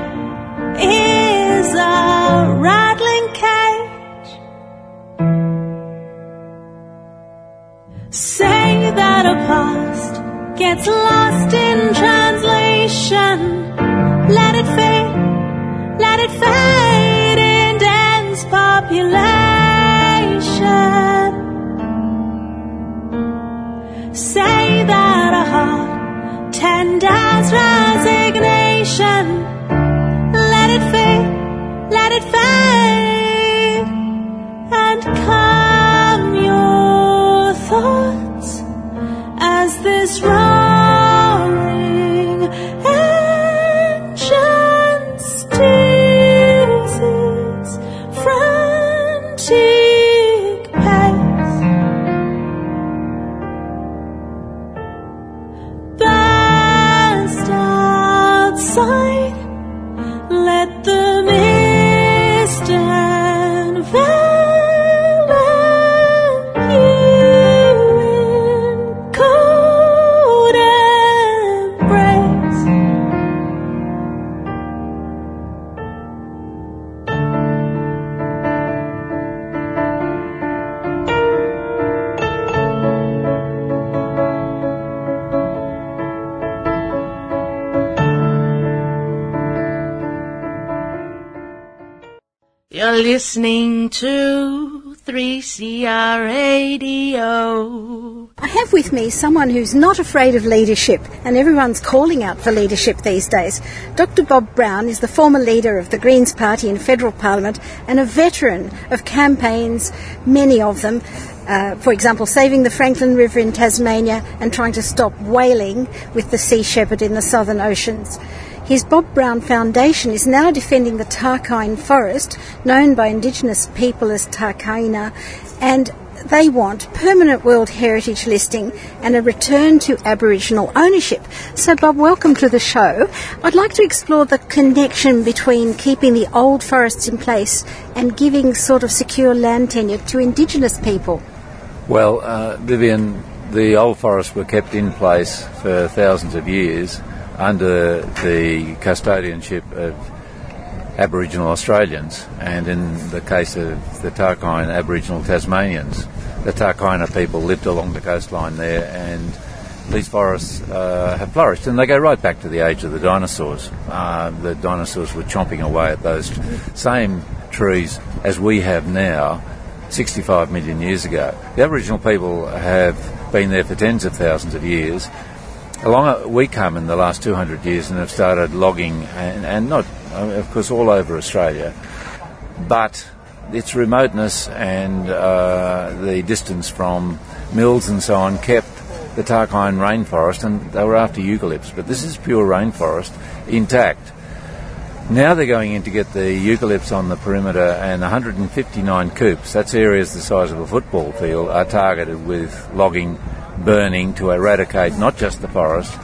is a rattling cage. Say that a past gets lost in translation. Let it fade, let it fade in dense population. Say that a heart tenders resignation. Let it fade, let it fade, and calm your thoughts as this roaring engine steers its frontier. Let the mist envelop you in cold embrace. Listening to three C R Radio. I have with me someone who's not afraid of leadership, and everyone's calling out for leadership these days. Doctor Bob Brown is the former leader of the Greens Party in federal parliament and a veteran of campaigns, many of them, uh, for example, saving the Franklin River in Tasmania and trying to stop whaling with the Sea Shepherd in the southern oceans. His Bob Brown Foundation is now defending the Tarkine forest, known by Indigenous people as takayna, and they want permanent World Heritage listing and a return to Aboriginal ownership. So, Bob, welcome to the show. I'd like to explore the connection between keeping the old forests in place and giving sort of secure land tenure to Indigenous people. Well, uh, Vivian, the old forests were kept in place for thousands of years under the custodianship of Aboriginal Australians, and in the case of the Tarkine, Aboriginal Tasmanians. The Tarkina people lived along the coastline there, and these forests uh, have flourished, and they go right back to the age of the dinosaurs. Uh, the dinosaurs were chomping away at those same trees as we have now sixty-five million years ago. The Aboriginal people have been there for tens of thousands of years. Along we come in the last two hundred years and have started logging, and, and not, of course, all over Australia, but its remoteness and uh, the distance from mills and so on kept the Tarkine rainforest, and they were after eucalypts, but this is pure rainforest, intact. Now they're going in to get the eucalypts on the perimeter, and one hundred fifty-nine coops, that's areas the size of a football field, are targeted with logging, burning to eradicate not just the forest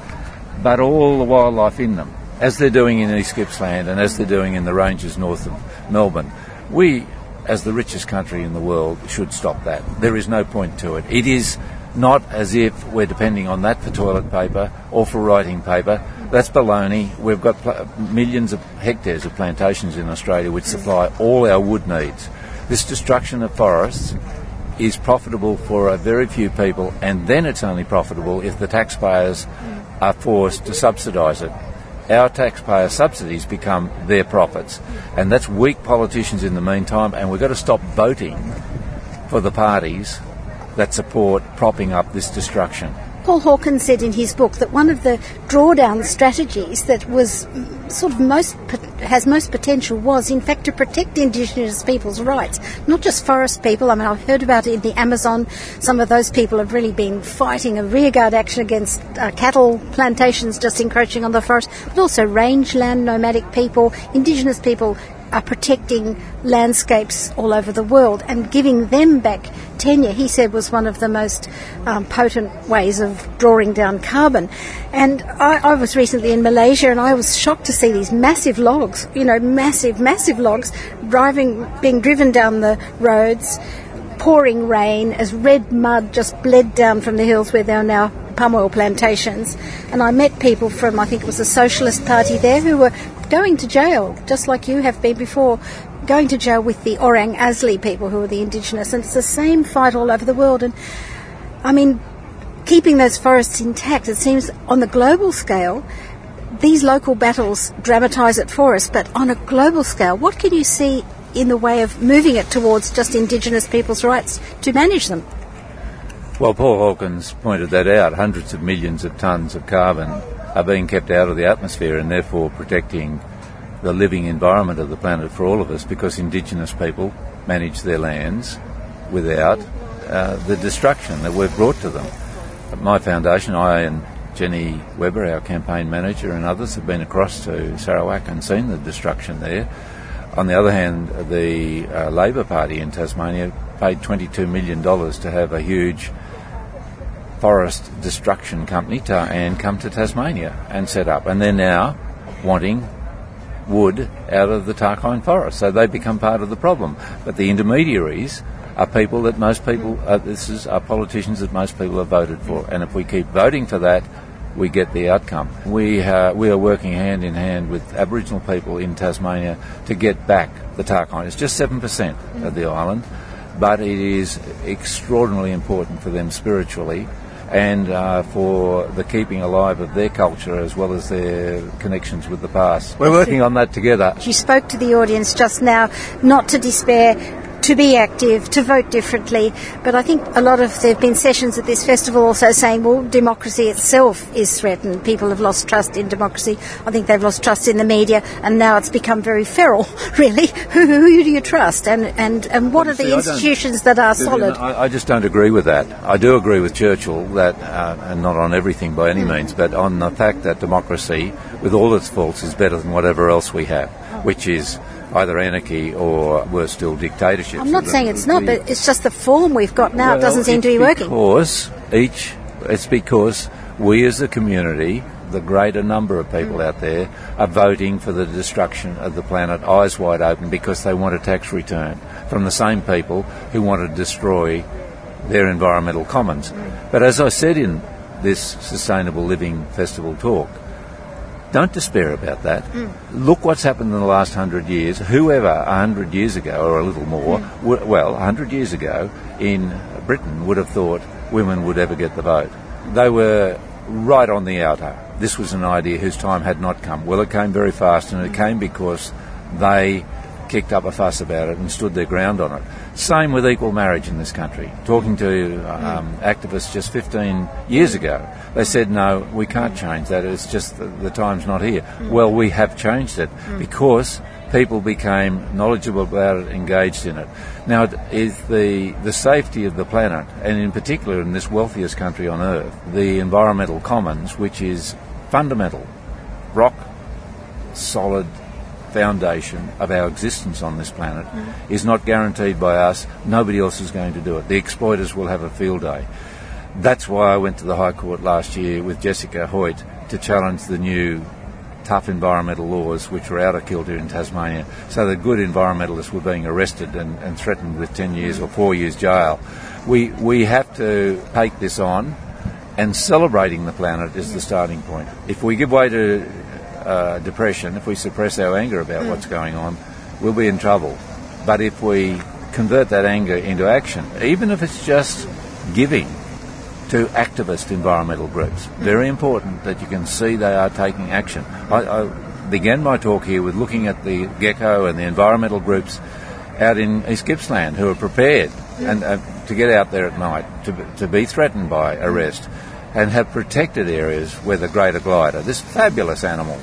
but all the wildlife in them, as they're doing in East Gippsland and as they're doing in the ranges north of Melbourne. We, as the richest country in the world, should stop that. There is no point to it. It is not as if we're depending on that for toilet paper or for writing paper. That's baloney. We've got pl- millions of hectares of plantations in Australia which supply all our wood needs. This destruction of forests is profitable for a very few people, and then it's only profitable if the taxpayers are forced to subsidise it. Our taxpayer subsidies become their profits, and that's weak politicians in the meantime, and we've got to stop voting for the parties that support propping up this destruction. Paul Hawken said in his book that one of the drawdown strategies that was sort of most has most potential was, in fact, to protect Indigenous people's rights, not just forest people. I mean, I've heard about it in the Amazon. Some of those people have really been fighting a rearguard action against uh, cattle plantations just encroaching on the forest, but also rangeland, nomadic people, Indigenous people are protecting landscapes all over the world, and giving them back tenure, he said, was one of the most um, potent ways of drawing down carbon. And I, I was recently in Malaysia, and I was shocked to see these massive logs, you know, massive, massive logs driving, being driven down the roads, pouring rain as red mud just bled down from the hills where they are now palm oil plantations. And I met people from, I think it was the Socialist Party there, who were going to jail, just like you have been before, going to jail with the Orang Asli people, who are the Indigenous. And it's the same fight all over the world. And, I mean, keeping those forests intact, it seems on the global scale, these local battles dramatise it for us, but on a global scale, what can you see in the way of moving it towards just Indigenous people's rights to manage them? Well, Paul Hawken's pointed that out. Hundreds of millions of tonnes of carbon are being kept out of the atmosphere, and therefore protecting the living environment of the planet for all of us, because Indigenous people manage their lands without uh, the destruction that we've brought to them. At my foundation, I and Jenny Webber, our campaign manager, and others have been across to Sarawak and seen the destruction there. On the other hand, the uh, Labor Party in Tasmania paid twenty-two million dollars to have a huge forest destruction company to, and come to Tasmania and set up, and they're now wanting wood out of the Tarkine forest, so they become part of the problem. But the intermediaries are people that most people are, this is are politicians that most people have voted for, and if we keep voting for that, we get the outcome. We uh, we are working hand in hand with Aboriginal people in Tasmania to get back the Tarkine. It's just seven percent mm. of the island, but it is extraordinarily important for them spiritually, and uh, for the keeping alive of their culture as well as their connections with the past. We're working on that together. You spoke to the audience just now, not to despair, to be active, to vote differently, but I think a lot of, there have been sessions at this festival also saying, well, democracy itself is threatened. People have lost trust in democracy. I think they've lost trust in the media, and now it's become very feral, really. Who, who do you trust, and, and, and what Obviously, are the institutions that are solid? I, I just don't agree with that. I do agree with Churchill, that, uh, and not on everything by any means, but on the fact that democracy, with all its faults, is better than whatever else we have, oh. which is either anarchy or worse still, dictatorships. I'm not saying it's not, but it's just the form we've got now. Well, it doesn't seem to be working. Because each, it's because we as a community, the greater number of people mm. out there, are voting for the destruction of the planet, eyes wide open, because they want a tax return from the same people who want to destroy their environmental commons. Mm. But as I said in this Sustainable Living Festival talk, don't despair about that. Mm. Look what's happened in the last hundred years. Whoever a hundred years ago, or a little more, mm. w- well, a hundred years ago in Britain would have thought women would ever get the vote. They were right on the outer. This was an idea whose time had not come. Well, it came very fast, and it came because they kicked up a fuss about it and stood their ground on it. Same with equal marriage in this country. Talking to um, mm. activists just fifteen years ago, they said, no, we can't change that, it's just the, the time's not here. Mm. Well, we have changed it mm. because people became knowledgeable about it, engaged in it. Now, it is the, the safety of the planet, and in particular in this wealthiest country on earth, the environmental commons, which is fundamental, rock solid foundation of our existence on this planet, mm. is not guaranteed by us. Nobody else is going to do it. The exploiters will have a field day. That's why I went to the High Court last year with Jessica Hoyt to challenge the new tough environmental laws which were out of kilter in Tasmania, so that good environmentalists were being arrested and, and threatened with ten years or four years jail. We, we have to take this on, and celebrating the planet is the starting point. If we give way to Uh, depression, if we suppress our anger about mm. what's going on, we'll be in trouble. But if we convert that anger into action, even if it's just giving to activist environmental groups, mm. very important that you can see they are taking action. I, I began my talk here with looking at the Gecko and the environmental groups out in East Gippsland who are prepared mm. and uh, to get out there at night, to, to be threatened by arrest. and have protected areas where the greater glider, this fabulous animal,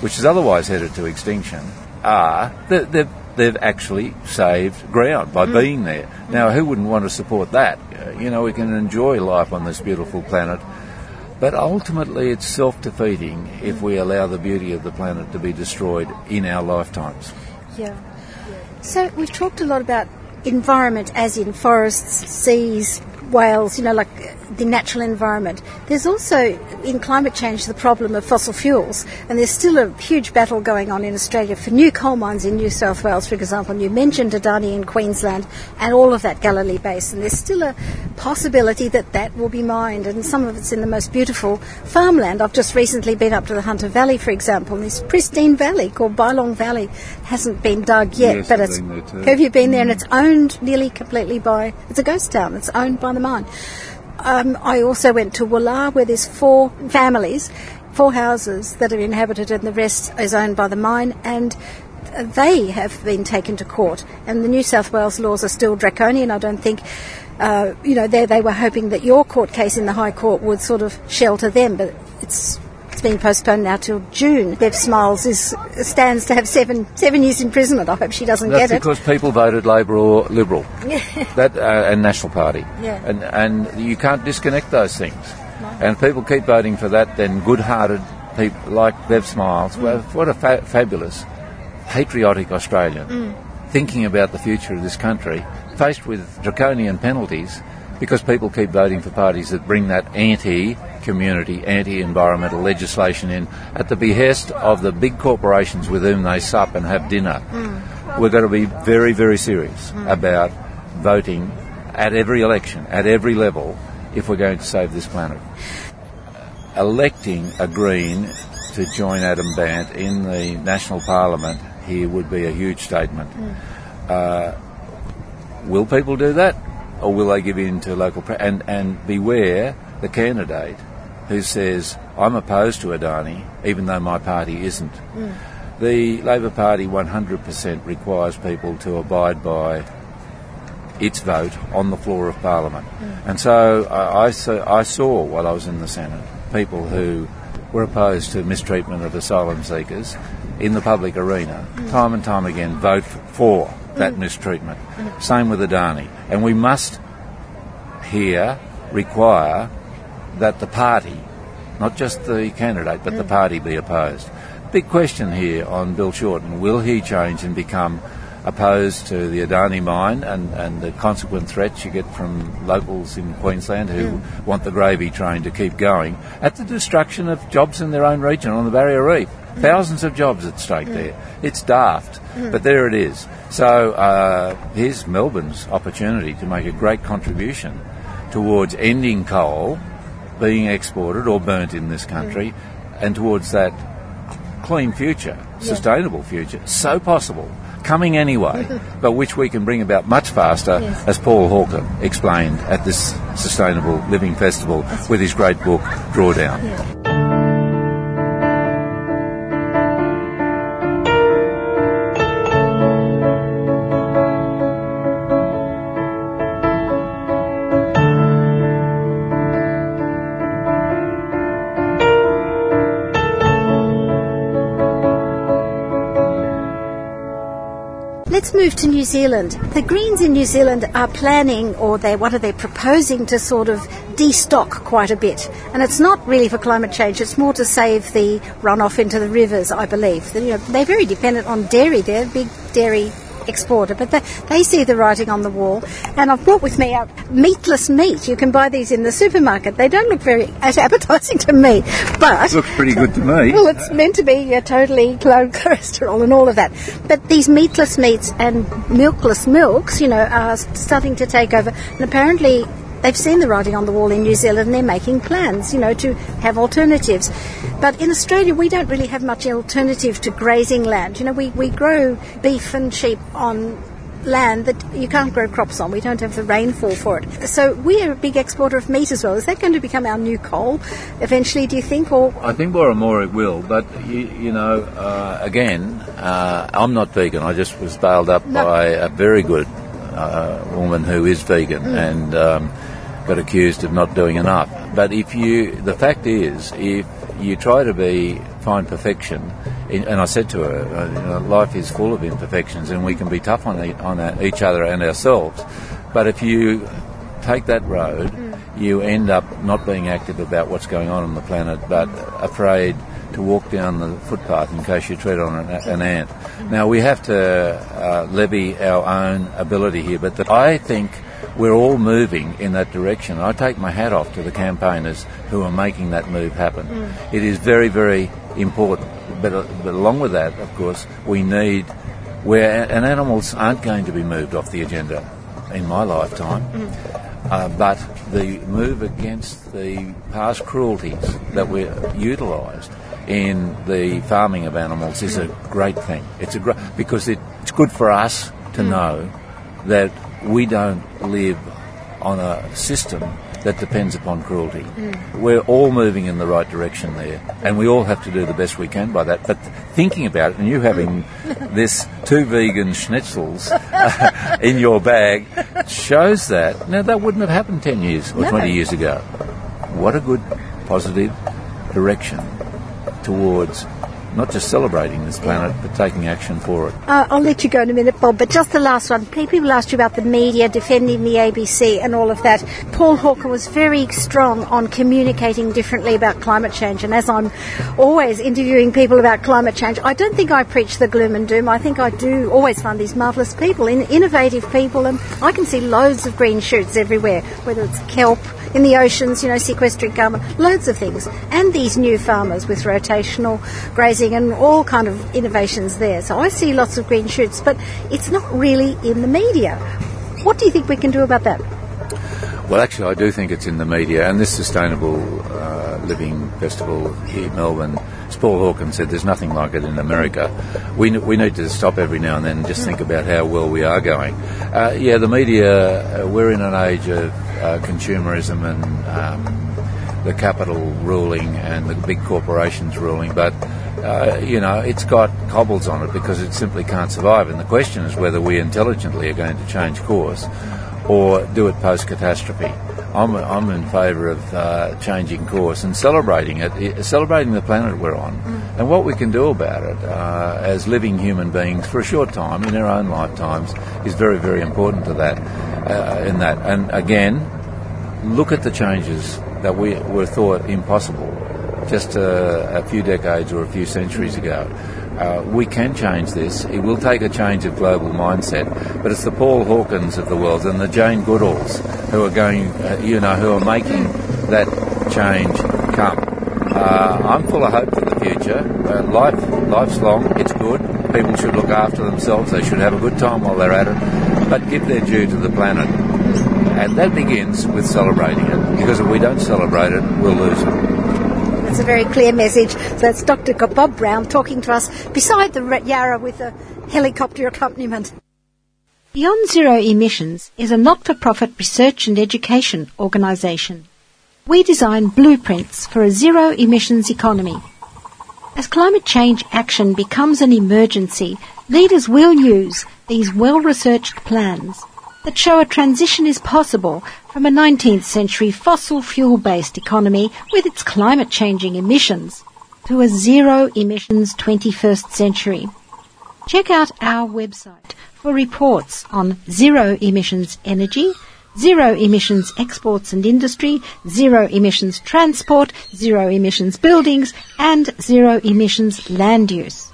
which is otherwise headed to extinction, are, they've, they've actually saved ground by mm. being there. Mm. Now, who wouldn't want to support that? You know, we can enjoy life on this beautiful planet, but ultimately it's self-defeating mm. if we allow the beauty of the planet to be destroyed in our lifetimes. Yeah. So we've talked a lot about environment as in forests, seas, whales, you know, like the natural environment. There's also, in climate change, the problem of fossil fuels, and there's still a huge battle going on in Australia for new coal mines in New South Wales, for example. And you mentioned Adani in Queensland and all of that Galilee Basin. There's still a possibility that that will be mined, and some of it's in the most beautiful farmland. I've just recently been up to the Hunter Valley, for example, and this pristine valley called Bylong Valley hasn't been dug yet. Yes, but it's, have you been there? Mm. And it's owned nearly completely by, it's a ghost town, it's owned by the mine. Um, I also went to Woollahra, where there's four families, four houses that are inhabited, and the rest is owned by the mine, and they have been taken to court. And the New South Wales laws are still draconian. I don't think, uh, you know, they, they were hoping that your court case in the High Court would sort of shelter them, but it's it's been postponed now till June. Bev Smiles is, stands to have seven seven years imprisonment. I hope she doesn't That's get it. That's because people voted Labor or Liberal, that uh, and National Party, yeah. and and you can't disconnect those things. No. And if people keep voting for that, then good-hearted people like Bev Smiles, mm. well, what a fa- fabulous, patriotic Australian, mm. thinking about the future of this country, faced with draconian penalties because people keep voting for parties that bring that anti-community, anti-environmental legislation in at the behest of the big corporations with whom they sup and have dinner. Mm. We've got to be very, very serious mm. about voting at every election, at every level, if we're going to save this planet. Electing a Green to join Adam Bant in the National Parliament here would be a huge statement. Mm. Uh, will people do that? Or will they give in to local... Pre- and, and beware the candidate who says, I'm opposed to Adani, even though my party isn't. Mm. The Labor Party one hundred percent requires people to abide by its vote on the floor of Parliament. Mm. And so I, I, saw, I saw, while I was in the Senate, people who were opposed to mistreatment of asylum seekers in the public arena, mm. time and time again, vote for that mm. mistreatment. Mm. Same with Adani. And we must here require that the party, not just the candidate, but mm. the party be opposed. Big question here on Bill Shorten. Will he change and become opposed to the Adani mine and, and the consequent threats you get from locals in Queensland who mm. want the gravy train to keep going at the destruction of jobs in their own region on the Barrier Reef? Mm. Thousands of jobs at stake mm. there. It's daft, mm. but there it is. So uh, here's Melbourne's opportunity to make a great contribution towards ending coal being exported or burnt in this country mm. and towards that clean future, yeah. sustainable future, so possible, coming anyway, but which we can bring about much faster, yes. as Paul Hawken explained at this Sustainable Living Festival That's with his great book, Drawdown. Yeah. Move to New Zealand. The Greens in New Zealand are planning, or they what are they proposing to sort of de-stock quite a bit, and it's not really for climate change, it's more to save the runoff into the rivers, I believe. You know, they're very dependent on dairy, they're a big dairy exporter, but they, they see the writing on the wall. And I've brought with me our meatless meat. You can buy these in the supermarket. They don't look very appetizing to me, but... It looks pretty good to me. Well, it's meant to be uh, totally low cholesterol and all of that. But these meatless meats and milkless milks, you know, are starting to take over. And apparently they've seen the writing on the wall in New Zealand, and they're making plans, you know, to have alternatives. But in Australia, we don't really have much alternative to grazing land. You know, we, we grow beef and sheep on land that you can't grow crops on. We don't have the rainfall for it. So we're a big exporter of meat as well. Is that going to become our new coal eventually, do you think? Or I think more and more it will. But, you, you know, uh, again, uh, I'm not vegan. I just was bailed up no. by a very good uh, woman who is vegan. Mm. And... Um, got accused of not doing enough. But if you, the fact is, if you try to be, find perfection, and I said to her, life is full of imperfections and we can be tough on on each other and ourselves, but if you take that road, you end up not being active about what's going on on the planet, but afraid to walk down the footpath in case you tread on an, an ant. Now, we have to uh, levy our own ability here, but that I think we're all moving in that direction. I take my hat off to the campaigners who are making that move happen. Mm. It is very, very important. But, but along with that, of course, we need... where and animals aren't going to be moved off the agenda in my lifetime. Mm. Uh, but the move against the past cruelties that were utilised in the farming of animals is a great thing. It's a gr- because it, it's good for us to know that we don't live on a system that depends upon cruelty. Mm. We're all moving in the right direction there, and we all have to do the best we can by that. But thinking about it, and you having this two vegan schnitzels uh, in your bag shows that. Now, that wouldn't have happened ten years or no. twenty years ago. What a good, positive direction towards not just celebrating this planet, but taking action for it. Uh, I'll let you go in a minute, Bob, but just the last one. People asked you about the media, defending the A B C and all of that. Paul Hawken was very strong on communicating differently about climate change, and as I'm always interviewing people about climate change, I don't think I preach the gloom and doom. I think I do always find these marvellous people, innovative people, and I can see loads of green shoots everywhere, whether it's kelp, in the oceans, you know, sequestering carbon, loads of things. And these new farmers with rotational grazing and all kind of innovations there. So I see lots of green shoots, but it's not really in the media. What do you think we can do about that? Well, actually, I do think it's in the media. And this Sustainable uh, Living Festival here in Melbourne, as Paul Hawken said, there's nothing like it in America. We we need to stop every now and then and just mm. think about how well we are going. Uh, yeah, the media, uh, we're in an age of uh, consumerism and um, the capital ruling and the big corporations ruling, but, uh, you know, it's got cobbles on it because it simply can't survive. And the question is whether we intelligently are going to change course or do it post-catastrophe. I'm I'm in favour of uh, changing course and celebrating it, celebrating the planet we're on, mm. and what we can do about it uh, as living human beings for a short time in our own lifetimes is very, very important to that. Uh, in that, and again, look at the changes that we were thought impossible just a, a few decades or a few centuries ago. Uh, we can change this. It will take a change of global mindset, but it's the Paul Hawkens of the world and the Jane Goodalls who are going, uh, you know, who are making that change come. Uh, I'm full of hope for the future. Uh, life, life's long. It's good. People should look after themselves. They should have a good time while they're at it, but give their due to the planet. And that begins with celebrating it, because if we don't celebrate it, we'll lose it. It's a very clear message. So that's Doctor Bob Brown talking to us beside the Yarra with a helicopter accompaniment. Beyond Zero Emissions is a not-for-profit research and education organisation. We design blueprints for a zero-emissions economy. As climate change action becomes an emergency, leaders will use these well-researched plans that show a transition is possible from a nineteenth century fossil fuel-based economy with its climate-changing emissions to a zero-emissions twenty-first century. Check out our website for reports on zero-emissions energy, zero-emissions exports and industry, zero-emissions transport, zero-emissions buildings, and zero-emissions land use.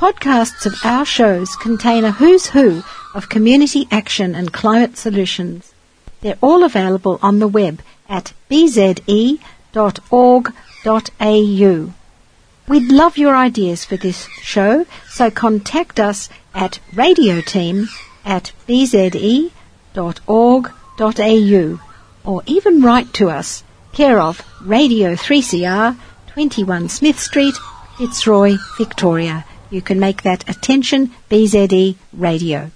Podcasts of our shows contain a who's who of community action and climate solutions. They're all available on the web at b z e dot org dot a u. We'd love your ideas for this show, so contact us at radioteam at b z e dot org dot a u or even write to us, care of Radio three C R, twenty-one Smith Street, Fitzroy, Victoria. You can make that attention B Z E radio.